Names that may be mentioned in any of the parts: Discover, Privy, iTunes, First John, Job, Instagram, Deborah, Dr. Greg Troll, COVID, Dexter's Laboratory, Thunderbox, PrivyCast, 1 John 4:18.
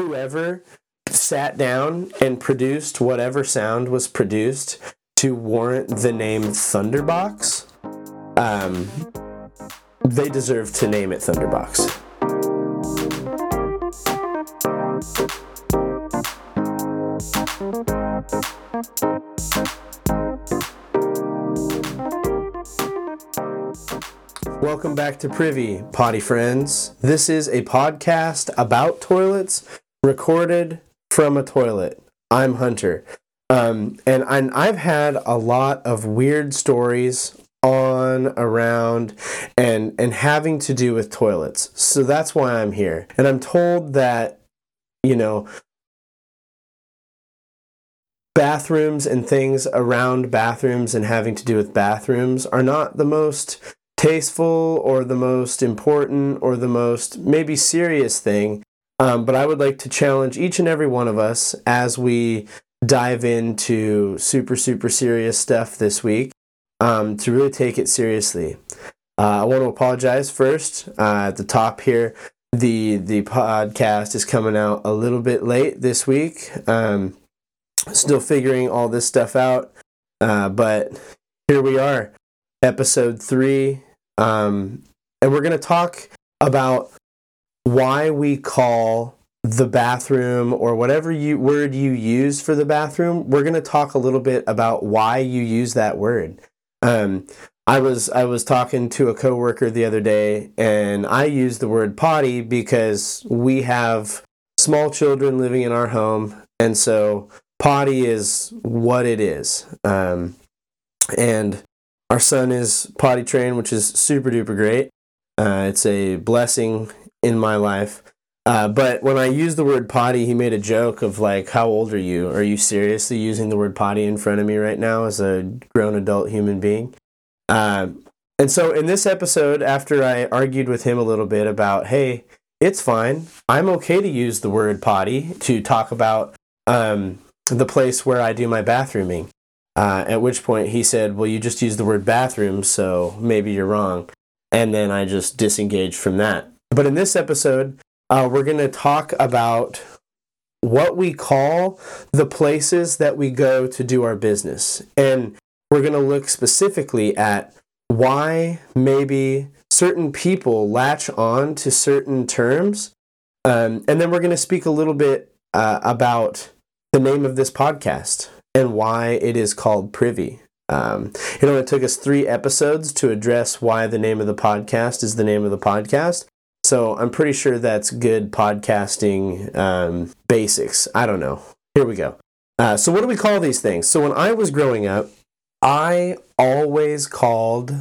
whoever sat down and produced whatever sound was produced to warrant the name Thunderbox, they deserve to name it Thunderbox. Welcome back to Privy, potty friends. This is a podcast about toilets, recorded from a toilet. I'm Hunter. And I've had a lot of weird stories on, around, and having to do with toilets. So that's why I'm here. And I'm told that, you know, bathrooms and things around bathrooms and having to do with bathrooms are not the most tasteful or the most important or the most maybe serious thing. But I would like to challenge each and every one of us as we dive into super, super serious stuff this week, to really take it seriously. I want to apologize first at the top here. The podcast is coming out a little bit late this week. Still figuring all this stuff out, but here we are, episode 3, and we're going to talk about why we call the bathroom, or whatever word you use for the bathroom. We're going to talk a little bit about why you use that word. I was talking to a coworker the other day, and I used the word potty because we have small children living in our home, and so potty is what it is. And our son is potty trained, which is super duper great. It's a blessing in my life. But when I used the word potty, he made a joke of like, how old are you? Are you seriously using the word potty in front of me right now as a grown adult human being? And so in this episode, after I argued with him a little bit about, hey, it's fine, I'm okay to use the word potty to talk about the place where I do my bathrooming. At which point he said, well, you just used the word bathroom, so maybe you're wrong. And then I just disengaged from that. But in this episode, we're going to talk about what we call the places that we go to do our business. And we're going to look specifically at why maybe certain people latch on to certain terms. And then we're going to speak a little bit about the name of this podcast and why it is called Privy. It only took us 3 episodes to address why the name of the podcast is the name of the podcast. So I'm pretty sure that's good podcasting basics. I don't know. Here we go. So what do we call these things? So when I was growing up, I always called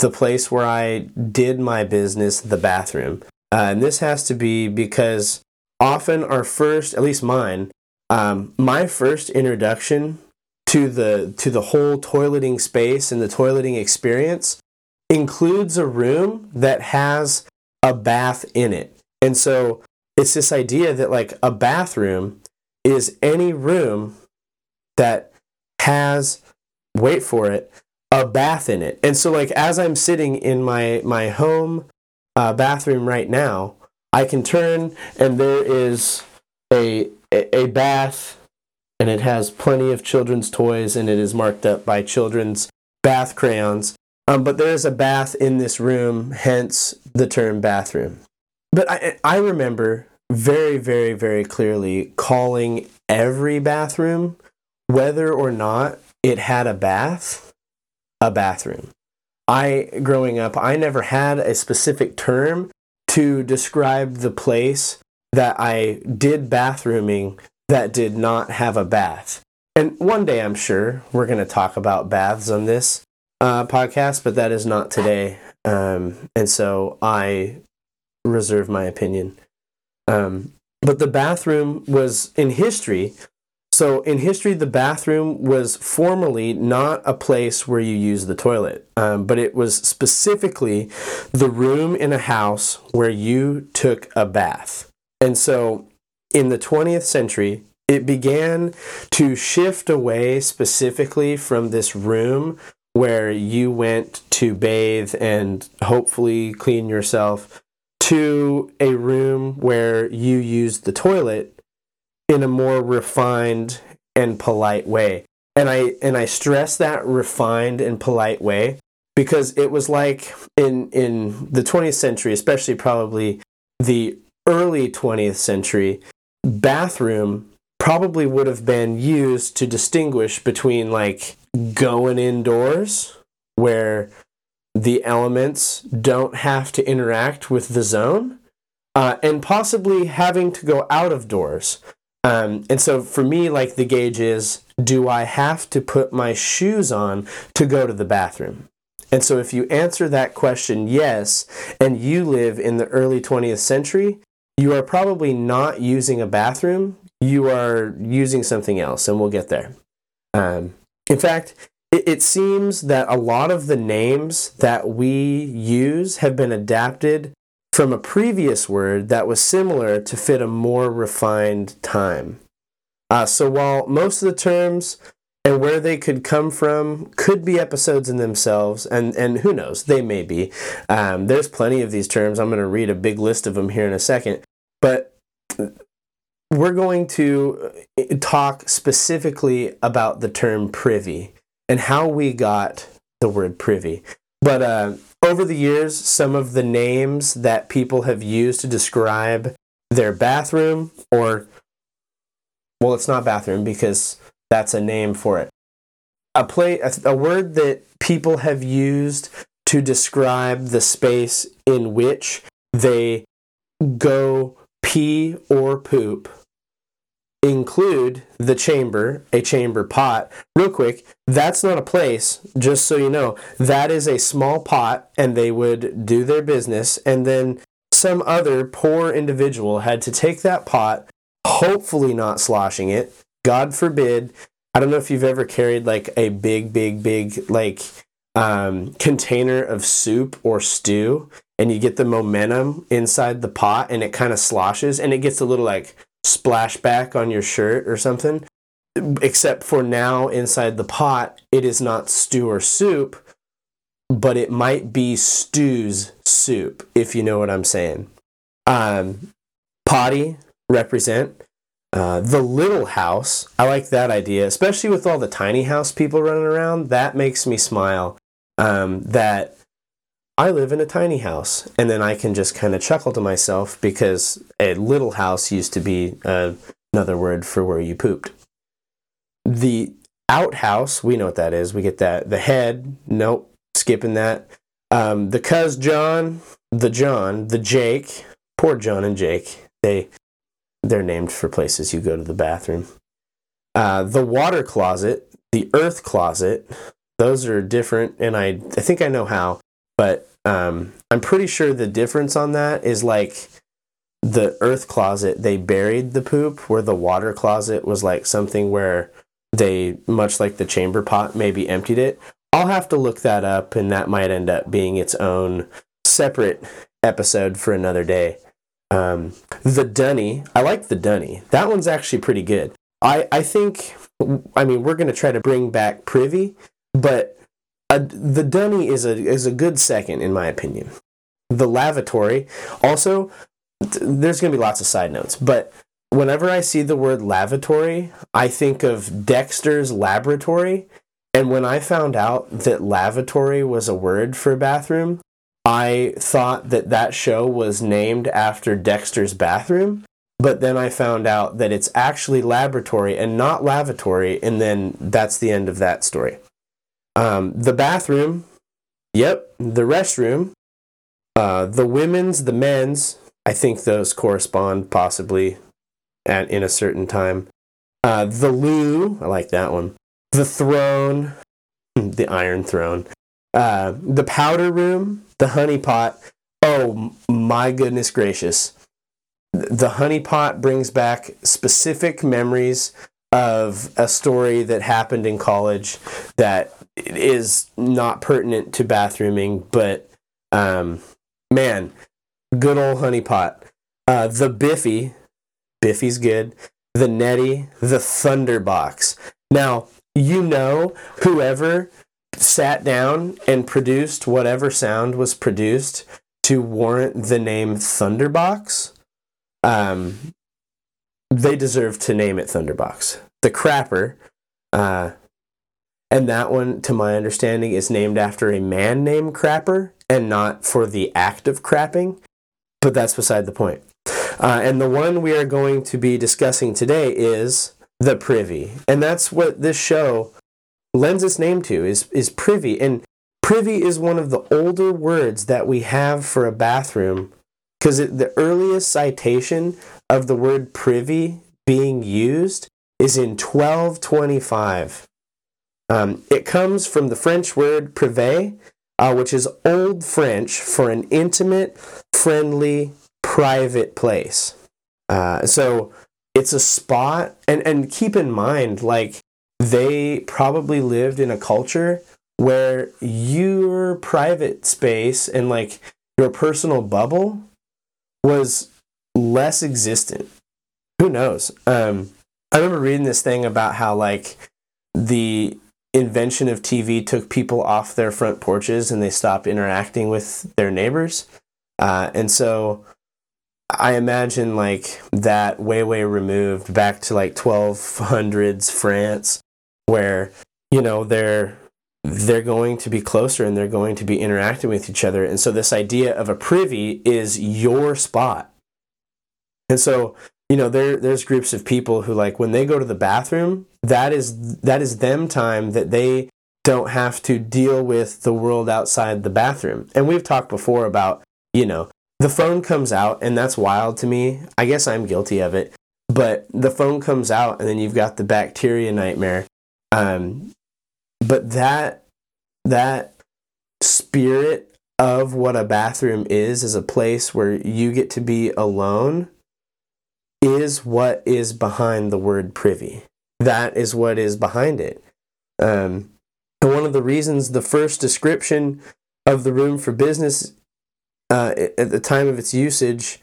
the place where I did my business the bathroom. And this has to be because often our first, at least mine, my first introduction to the whole toileting space and the toileting experience includes a room that has a bath in it. And so it's this idea that like a bathroom is any room that has, wait for it, a bath in it. And so like as I'm sitting in my home bathroom right now, I can turn and there is a bath, and it has plenty of children's toys, and it is marked up by children's bath crayons. But there is a bath in this room, hence the term bathroom. But I remember very, very, very clearly calling every bathroom, whether or not it had a bath, a bathroom. Growing up, I never had a specific term to describe the place that I did bathrooming that did not have a bath. And one day, I'm sure, we're going to talk about baths on this podcast, but that is not today. And so I reserve my opinion. But the bathroom was in history. So in history, the bathroom was formerly not a place where you use the toilet, but it was specifically the room in a house where you took a bath. And so in the 20th century, it began to shift away specifically from this room where you went to bathe and hopefully clean yourself to a room where you used the toilet in a more refined and polite way. And I stress that refined and polite way, because it was like in the 20th century, especially probably the early 20th century, bathroom probably would have been used to distinguish between like going indoors, where the elements don't have to interact with the zone, and possibly having to go out of doors. And so for me, like, the gauge is, do I have to put my shoes on to go to the bathroom? And so if you answer that question yes, and you live in the early 20th century, you are probably not using a bathroom. You are using something else, and we'll get there. In fact, it seems that a lot of the names that we use have been adapted from a previous word that was similar to fit a more refined time. So while most of the terms and where they could come from could be episodes in themselves, and who knows, they may be. There's plenty of these terms. I'm going to read a big list of them here in a second. But we're going to talk specifically about the term privy and how we got the word privy. But over the years, some of the names that people have used to describe their bathroom, or, well, it's not bathroom because that's a name for it. A word that people have used to describe the space in which they go pee or poop include the chamber, a chamber pot. Real quick, that's not a place, just so you know. That is a small pot, and they would do their business, and then some other poor individual had to take that pot, hopefully not sloshing it. God forbid. I don't know if you've ever carried like a big like container of soup or stew, and you get the momentum inside the pot, and it kind of sloshes, and it gets a little like splashback on your shirt or something. Except for now, inside the pot, it is not stew or soup, but it might be stew's soup, if you know what I'm saying. Potty, represent. The little house, I like that idea, especially with all the tiny house people running around. That makes me smile, that I live in a tiny house, and then I can just kind of chuckle to myself because a little house used to be another word for where you pooped. The outhouse, we know what that is. We get that. The head, nope, skipping that. The cuz John, the Jake, poor John and Jake. They're named for places you go to the bathroom. The water closet, the earth closet, those are different, and I think I know how. But I'm pretty sure the difference on that is like the earth closet, they buried the poop, where the water closet was like something where they, much like the chamber pot, maybe emptied it. I'll have to look that up, and that might end up being its own separate episode for another day. The dunny, I like the dunny. That one's actually pretty good. I mean, we're going to try to bring back privy, but the dunny is a good second, in my opinion. The lavatory. Also, there's going to be lots of side notes, but whenever I see the word lavatory, I think of Dexter's Laboratory. And when I found out that lavatory was a word for bathroom, I thought that that show was named after Dexter's bathroom. But then I found out that it's actually laboratory and not lavatory. And then that's the end of that story. The bathroom, yep, the restroom, the women's, the men's, I think those correspond possibly in a certain time. The loo, I like that one. The throne, the iron throne. The powder room, the honey pot. Oh, my goodness gracious. The honey pot brings back specific memories of a story that happened in college that is not pertinent to bathrooming, but man, good old honey pot. The Biffy, Biffy's good. The Netty, the Thunderbox. Now, you know, whoever sat down and produced whatever sound was produced to warrant the name Thunderbox, they deserve to name it Thunderbox. The Crapper, and that one, to my understanding, is named after a man named Crapper and not for the act of crapping, but that's beside the point. And the one we are going to be discussing today is the Privy, and that's what this show lends its name to, is Privy. And Privy is one of the older words that we have for a bathroom, because the earliest citation of the word privy being used is in 1225. It comes from the French word privé, which is Old French for an intimate, friendly, private place. So it's a spot, and keep in mind, like, they probably lived in a culture where your private space and, like, your personal bubble was less existent. Who knows? I remember reading this thing about how, like, the invention of TV took people off their front porches and they stopped interacting with their neighbors. And so I imagine, like, that way removed back to, like, 1200s France, where, you know, they're going to be closer and they're going to be interacting with each other. And so this idea of a privy is your spot. And so, you know, there's groups of people who, like, when they go to the bathroom, that is them time that they don't have to deal with the world outside the bathroom. And we've talked before about, you know, the phone comes out, and that's wild to me. I guess I'm guilty of it. But the phone comes out, and then you've got the bacteria nightmare. But that spirit of what a bathroom is a place where you get to be alone, is what is behind the word privy. That is what is behind it. And one of the reasons the first description of the room for business at the time of its usage,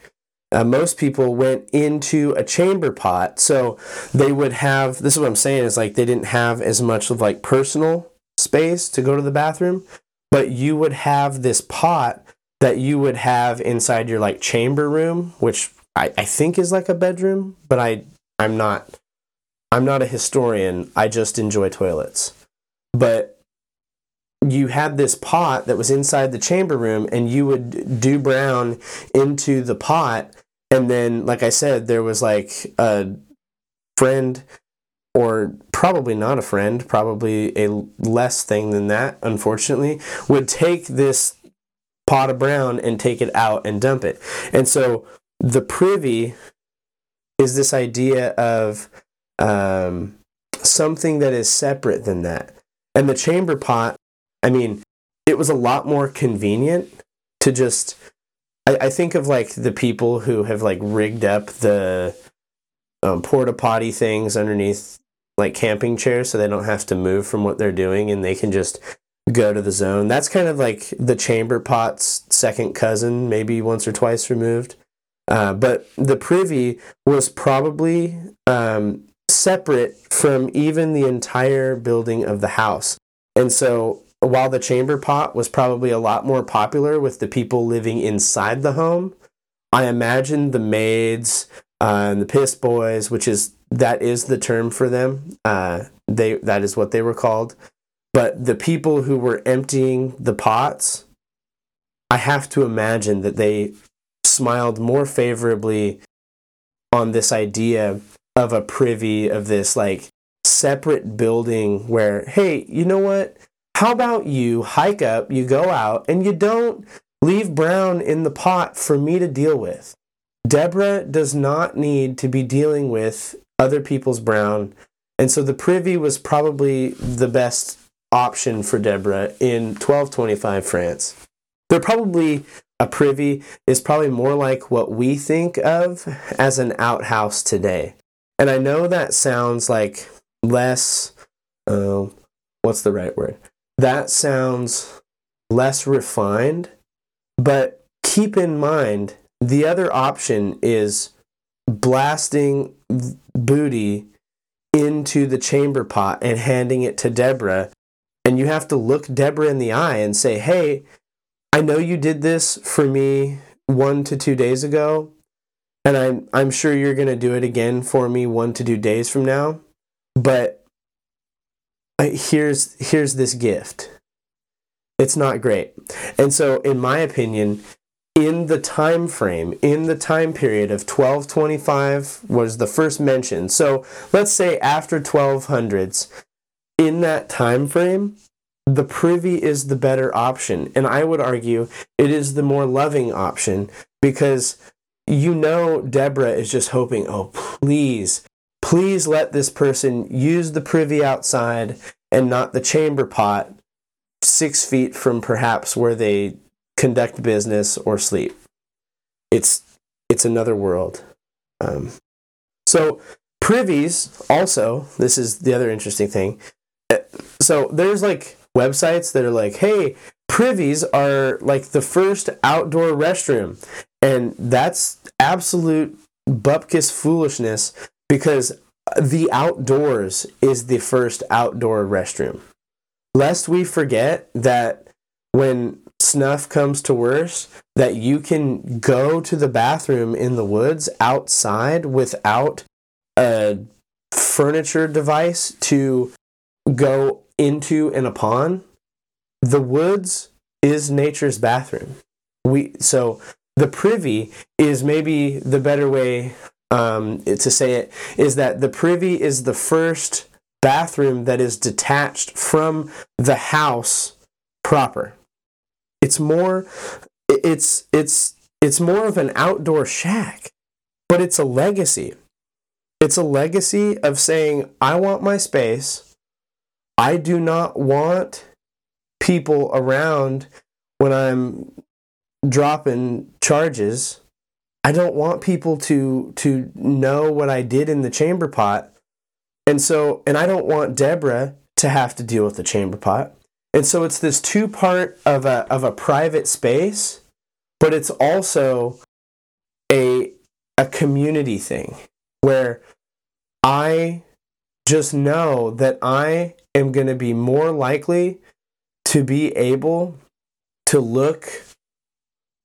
most people went into a chamber pot, so they would have, this is what I'm saying, is like they didn't have as much of like personal space to go to the bathroom, but you would have this pot that you would have inside your like chamber room, which I think is like a bedroom, but I'm not a historian, I just enjoy toilets. But you had this pot that was inside the chamber room, and you would do brown into the pot. And then, like I said, there was like a friend, or probably not a friend, probably a less thing than that, unfortunately, would take this pot of brown and take it out and dump it. And so the privy is this idea of something that is separate than that. And the chamber pot, I mean, it was a lot more convenient to just, I think of like the people who have like rigged up the porta potty things underneath like camping chairs so they don't have to move from what they're doing and they can just go to the zone. That's kind of like the chamber pot's second cousin, maybe once or twice removed. But the privy was probably separate from even the entire building of the house. And so while the chamber pot was probably a lot more popular with the people living inside the home, I imagine the maids and the piss boys, that is the term for them. That is what they were called. But the people who were emptying the pots, I have to imagine that they smiled more favorably on this idea of a privy, of this like separate building where, hey, you know what? How about you hike up, you go out, and you don't leave brown in the pot for me to deal with. Deborah does not need to be dealing with other people's brown, and so the privy was probably the best option for Deborah in 1225 France. A privy is probably more like what we think of as an outhouse today. And I know that sounds like less, what's the right word? That sounds less refined, but keep in mind, the other option is blasting booty into the chamber pot and handing it to Deborah. And you have to look Deborah in the eye and say, hey, I know you did this for me 1 to 2 days ago, and I'm sure you're going to do it again for me 1 to 2 days from now, but here's this gift. It's not great. And so, in my opinion, in the time frame, in the time period of 1225 was the first mention. So let's say after 1200s, in that time frame, the privy is the better option. And I would argue it is the more loving option, because Deborah is just hoping, oh, please let this person use the privy outside and not the chamber pot 6 feet from perhaps where they conduct business or sleep. It's another world. So privies also, this is the other interesting thing. So there's like websites that are like, hey, privies are like the first outdoor restroom. And that's absolute bupkis foolishness, because the outdoors is the first outdoor restroom. Lest we forget that when snuff comes to worse, that you can go to the bathroom in the woods outside without a furniture device to go into and upon. The woods is nature's bathroom. So the privy is maybe the better way to say it, is that the privy is the first bathroom that is detached from the house proper. It's more of an outdoor shack, but it's a legacy. It's a legacy of saying, I want my space. I do not want people around when I'm dropping charges. I don't want people to know what I did in the chamber pot. And I don't want Deborah to have to deal with the chamber pot. And so it's this two-part of a private space, but it's also a community thing where I just know that I am going to be more likely to be able to look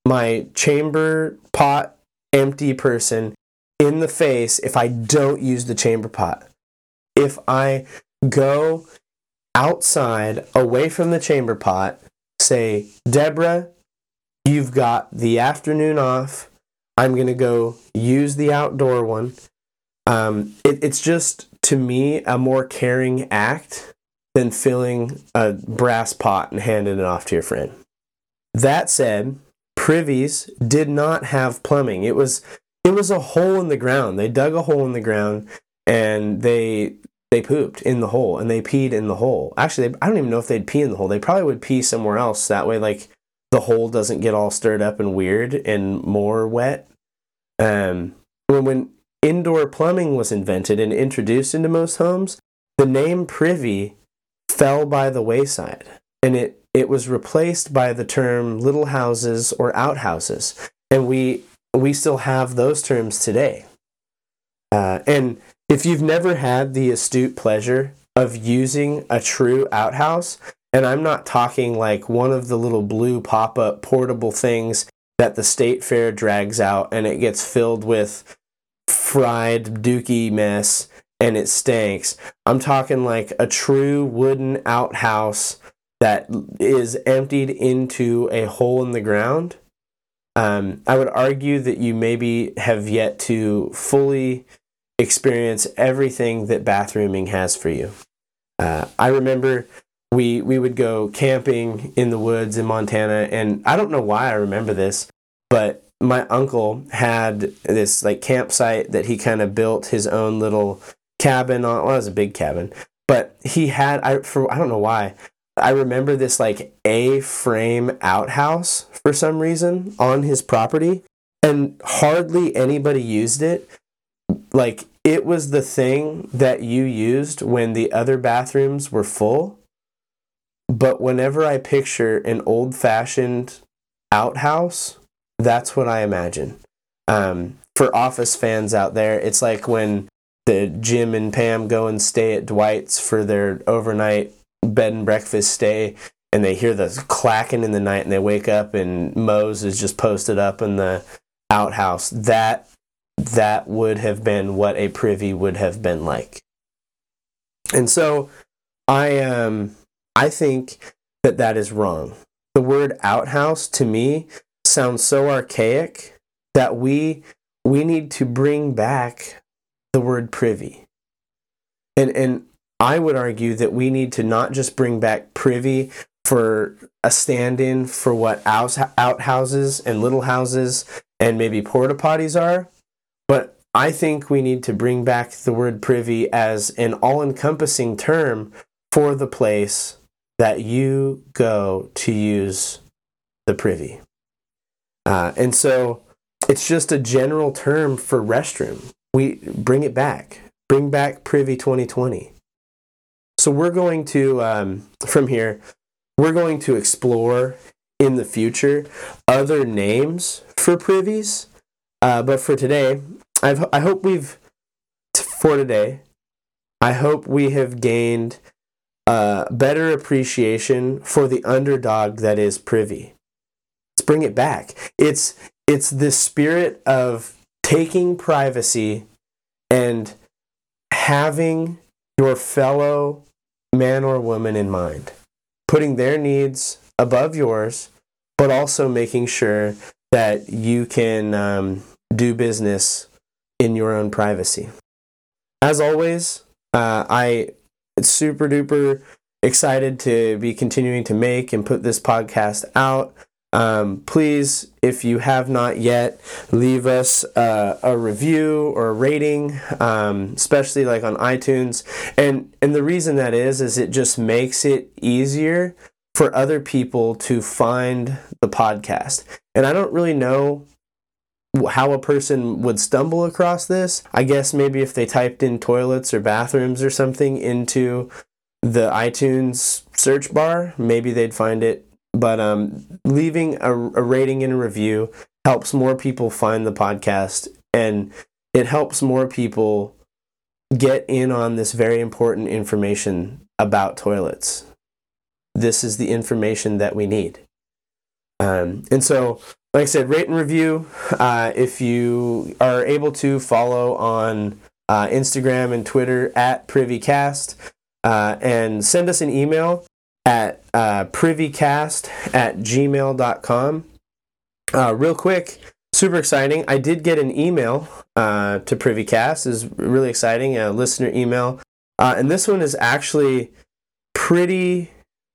my chamber pot empty person in the face if I don't use the chamber pot. If I go outside, away from the chamber pot, say, Deborah, you've got the afternoon off. I'm going to go use the outdoor one. It's just, to me, a more caring act than filling a brass pot and handing it off to your friend. That said, privies did not have plumbing. It was a hole in the ground. They dug a hole in the ground, and they pooped in the hole, and they peed in the hole. Actually, I don't even know if they'd pee in the hole. They probably would pee somewhere else. That way, like, the hole doesn't get all stirred up and weird and more wet. When indoor plumbing was invented and introduced into most homes, the name privy fell by the wayside, and it was replaced by the term little houses or outhouses. And we still have those terms today. And if you've never had the astute pleasure of using a true outhouse, and I'm not talking like one of the little blue pop-up portable things that the state fair drags out and it gets filled with fried dookie mess and it stinks. I'm talking like a true wooden outhouse that is emptied into a hole in the ground. I would argue that you maybe have yet to fully experience everything that bathrooming has for you. I remember we would go camping in the woods in Montana, and I don't know why I remember this, but my uncle had this like campsite that he kind of built his own little cabin on. Well, it was a big cabin, but he had, I don't know why, I remember this like A-frame outhouse for some reason on his property, and hardly anybody used it. Like, it was the thing that you used when the other bathrooms were full. But whenever I picture an old-fashioned outhouse, that's what I imagine. For Office fans out there, it's like when the Jim and Pam go and stay at Dwight's for their overnight bed and breakfast stay, and they hear the clacking in the night, and they wake up, and Moe's is just posted up in the outhouse. That that would have been what a privy would have been like. And so I think that that is wrong. The word outhouse to me sounds so archaic that we need to bring back the word privy. And I would argue that we need to not just bring back privy for a stand-in for what outhouses and little houses and maybe porta potties are, but I think we need to bring back the word privy as an all-encompassing term for the place that you go to use the privy. And so it's just a general term for restroom. We bring it back. Bring back Privy 2020. So we're going to, from here, we're going to explore in the future other names for privies. But for today, I hope we have gained a better appreciation for the underdog that is privy. Let's bring it back. It's this spirit of taking privacy and having your fellow man or woman in mind, putting their needs above yours, but also making sure that you can do business in your own privacy. As always, I am super duper excited to be continuing to make and put this podcast out. Please, if you have not yet, leave us a review or a rating, especially like on iTunes. And the reason that is it just makes it easier for other people to find the podcast. And I don't really know how a person would stumble across this. I guess maybe if they typed in toilets or bathrooms or something into the iTunes search bar, maybe they'd find it. But leaving a rating and a review helps more people find the podcast, and it helps more people get in on this very important information about toilets. This is the information that we need. And so, like I said, rate and review. If you are able to follow on Instagram and Twitter at PrivyCast, and send us an email at privycast@gmail.com. Real quick, super exciting. I did get an email to PrivyCast. Is really exciting, a listener email. And this one is actually pretty,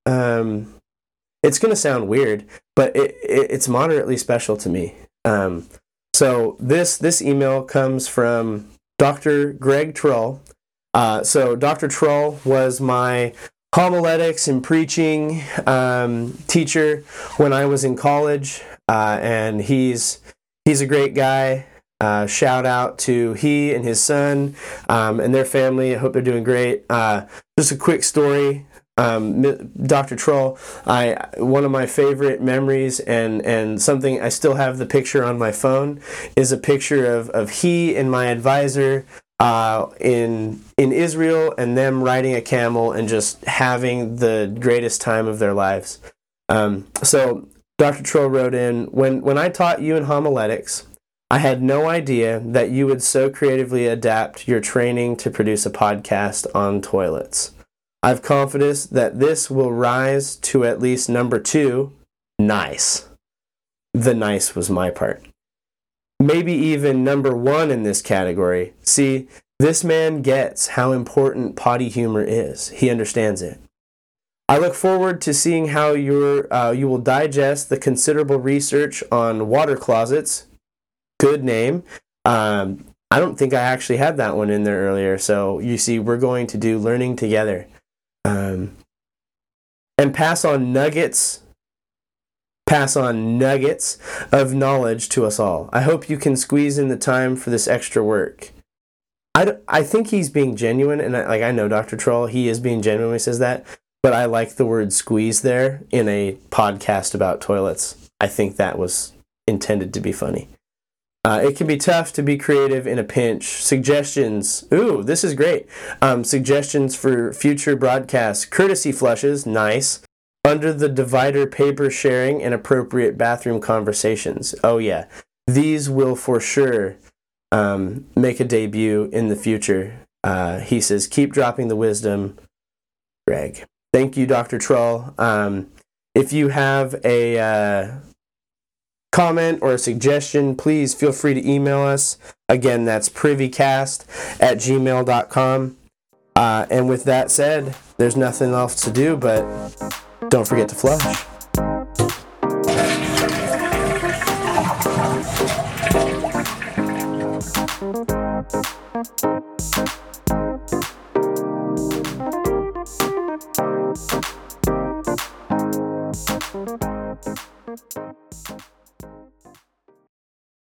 it's going to sound weird, but it's moderately special to me. So this email comes from Dr. Greg Troll. So Dr. Troll was my homiletics and preaching teacher when I was in college, and he's a great guy. Shout out to he and his son and their family. I hope they're doing great. Just a quick story. Dr. Troll, one of my favorite memories and something I still have the picture on my phone is a picture of he and my advisor in Israel, and them riding a camel and just having the greatest time of their lives. So Dr. Troll wrote in, when I taught you in homiletics, I had no idea that you would so creatively adapt your training to produce a podcast on toilets. I've confidence that this will rise to at least number 2. Nice. The nice was my part. Maybe even number 1 in this category. See, this man gets how important potty humor is. He understands it. I look forward to seeing how you will digest the considerable research on water closets. Good name. I don't think I actually had that one in there earlier. So you see, we're going to do learning together. And pass on nuggets of knowledge to us all. I hope you can squeeze in the time for this extra work. I think he's being genuine, and I know Dr. Troll, he is being genuine when he says that, but I like the word squeeze there in a podcast about toilets. I think that was intended to be funny. It can be tough to be creative in a pinch. Suggestions. Ooh, this is great. Suggestions for future broadcasts. Courtesy flushes. Nice. Under the divider, paper sharing, and appropriate bathroom conversations. Oh yeah, these will for sure make a debut in the future. He says, keep dropping the wisdom, Greg. Thank you, Dr. Troll. If you have a comment or a suggestion, please feel free to email us. Again, that's privycast@gmail.com. And with that said, there's nothing else to do, but don't forget to flush. Thank you.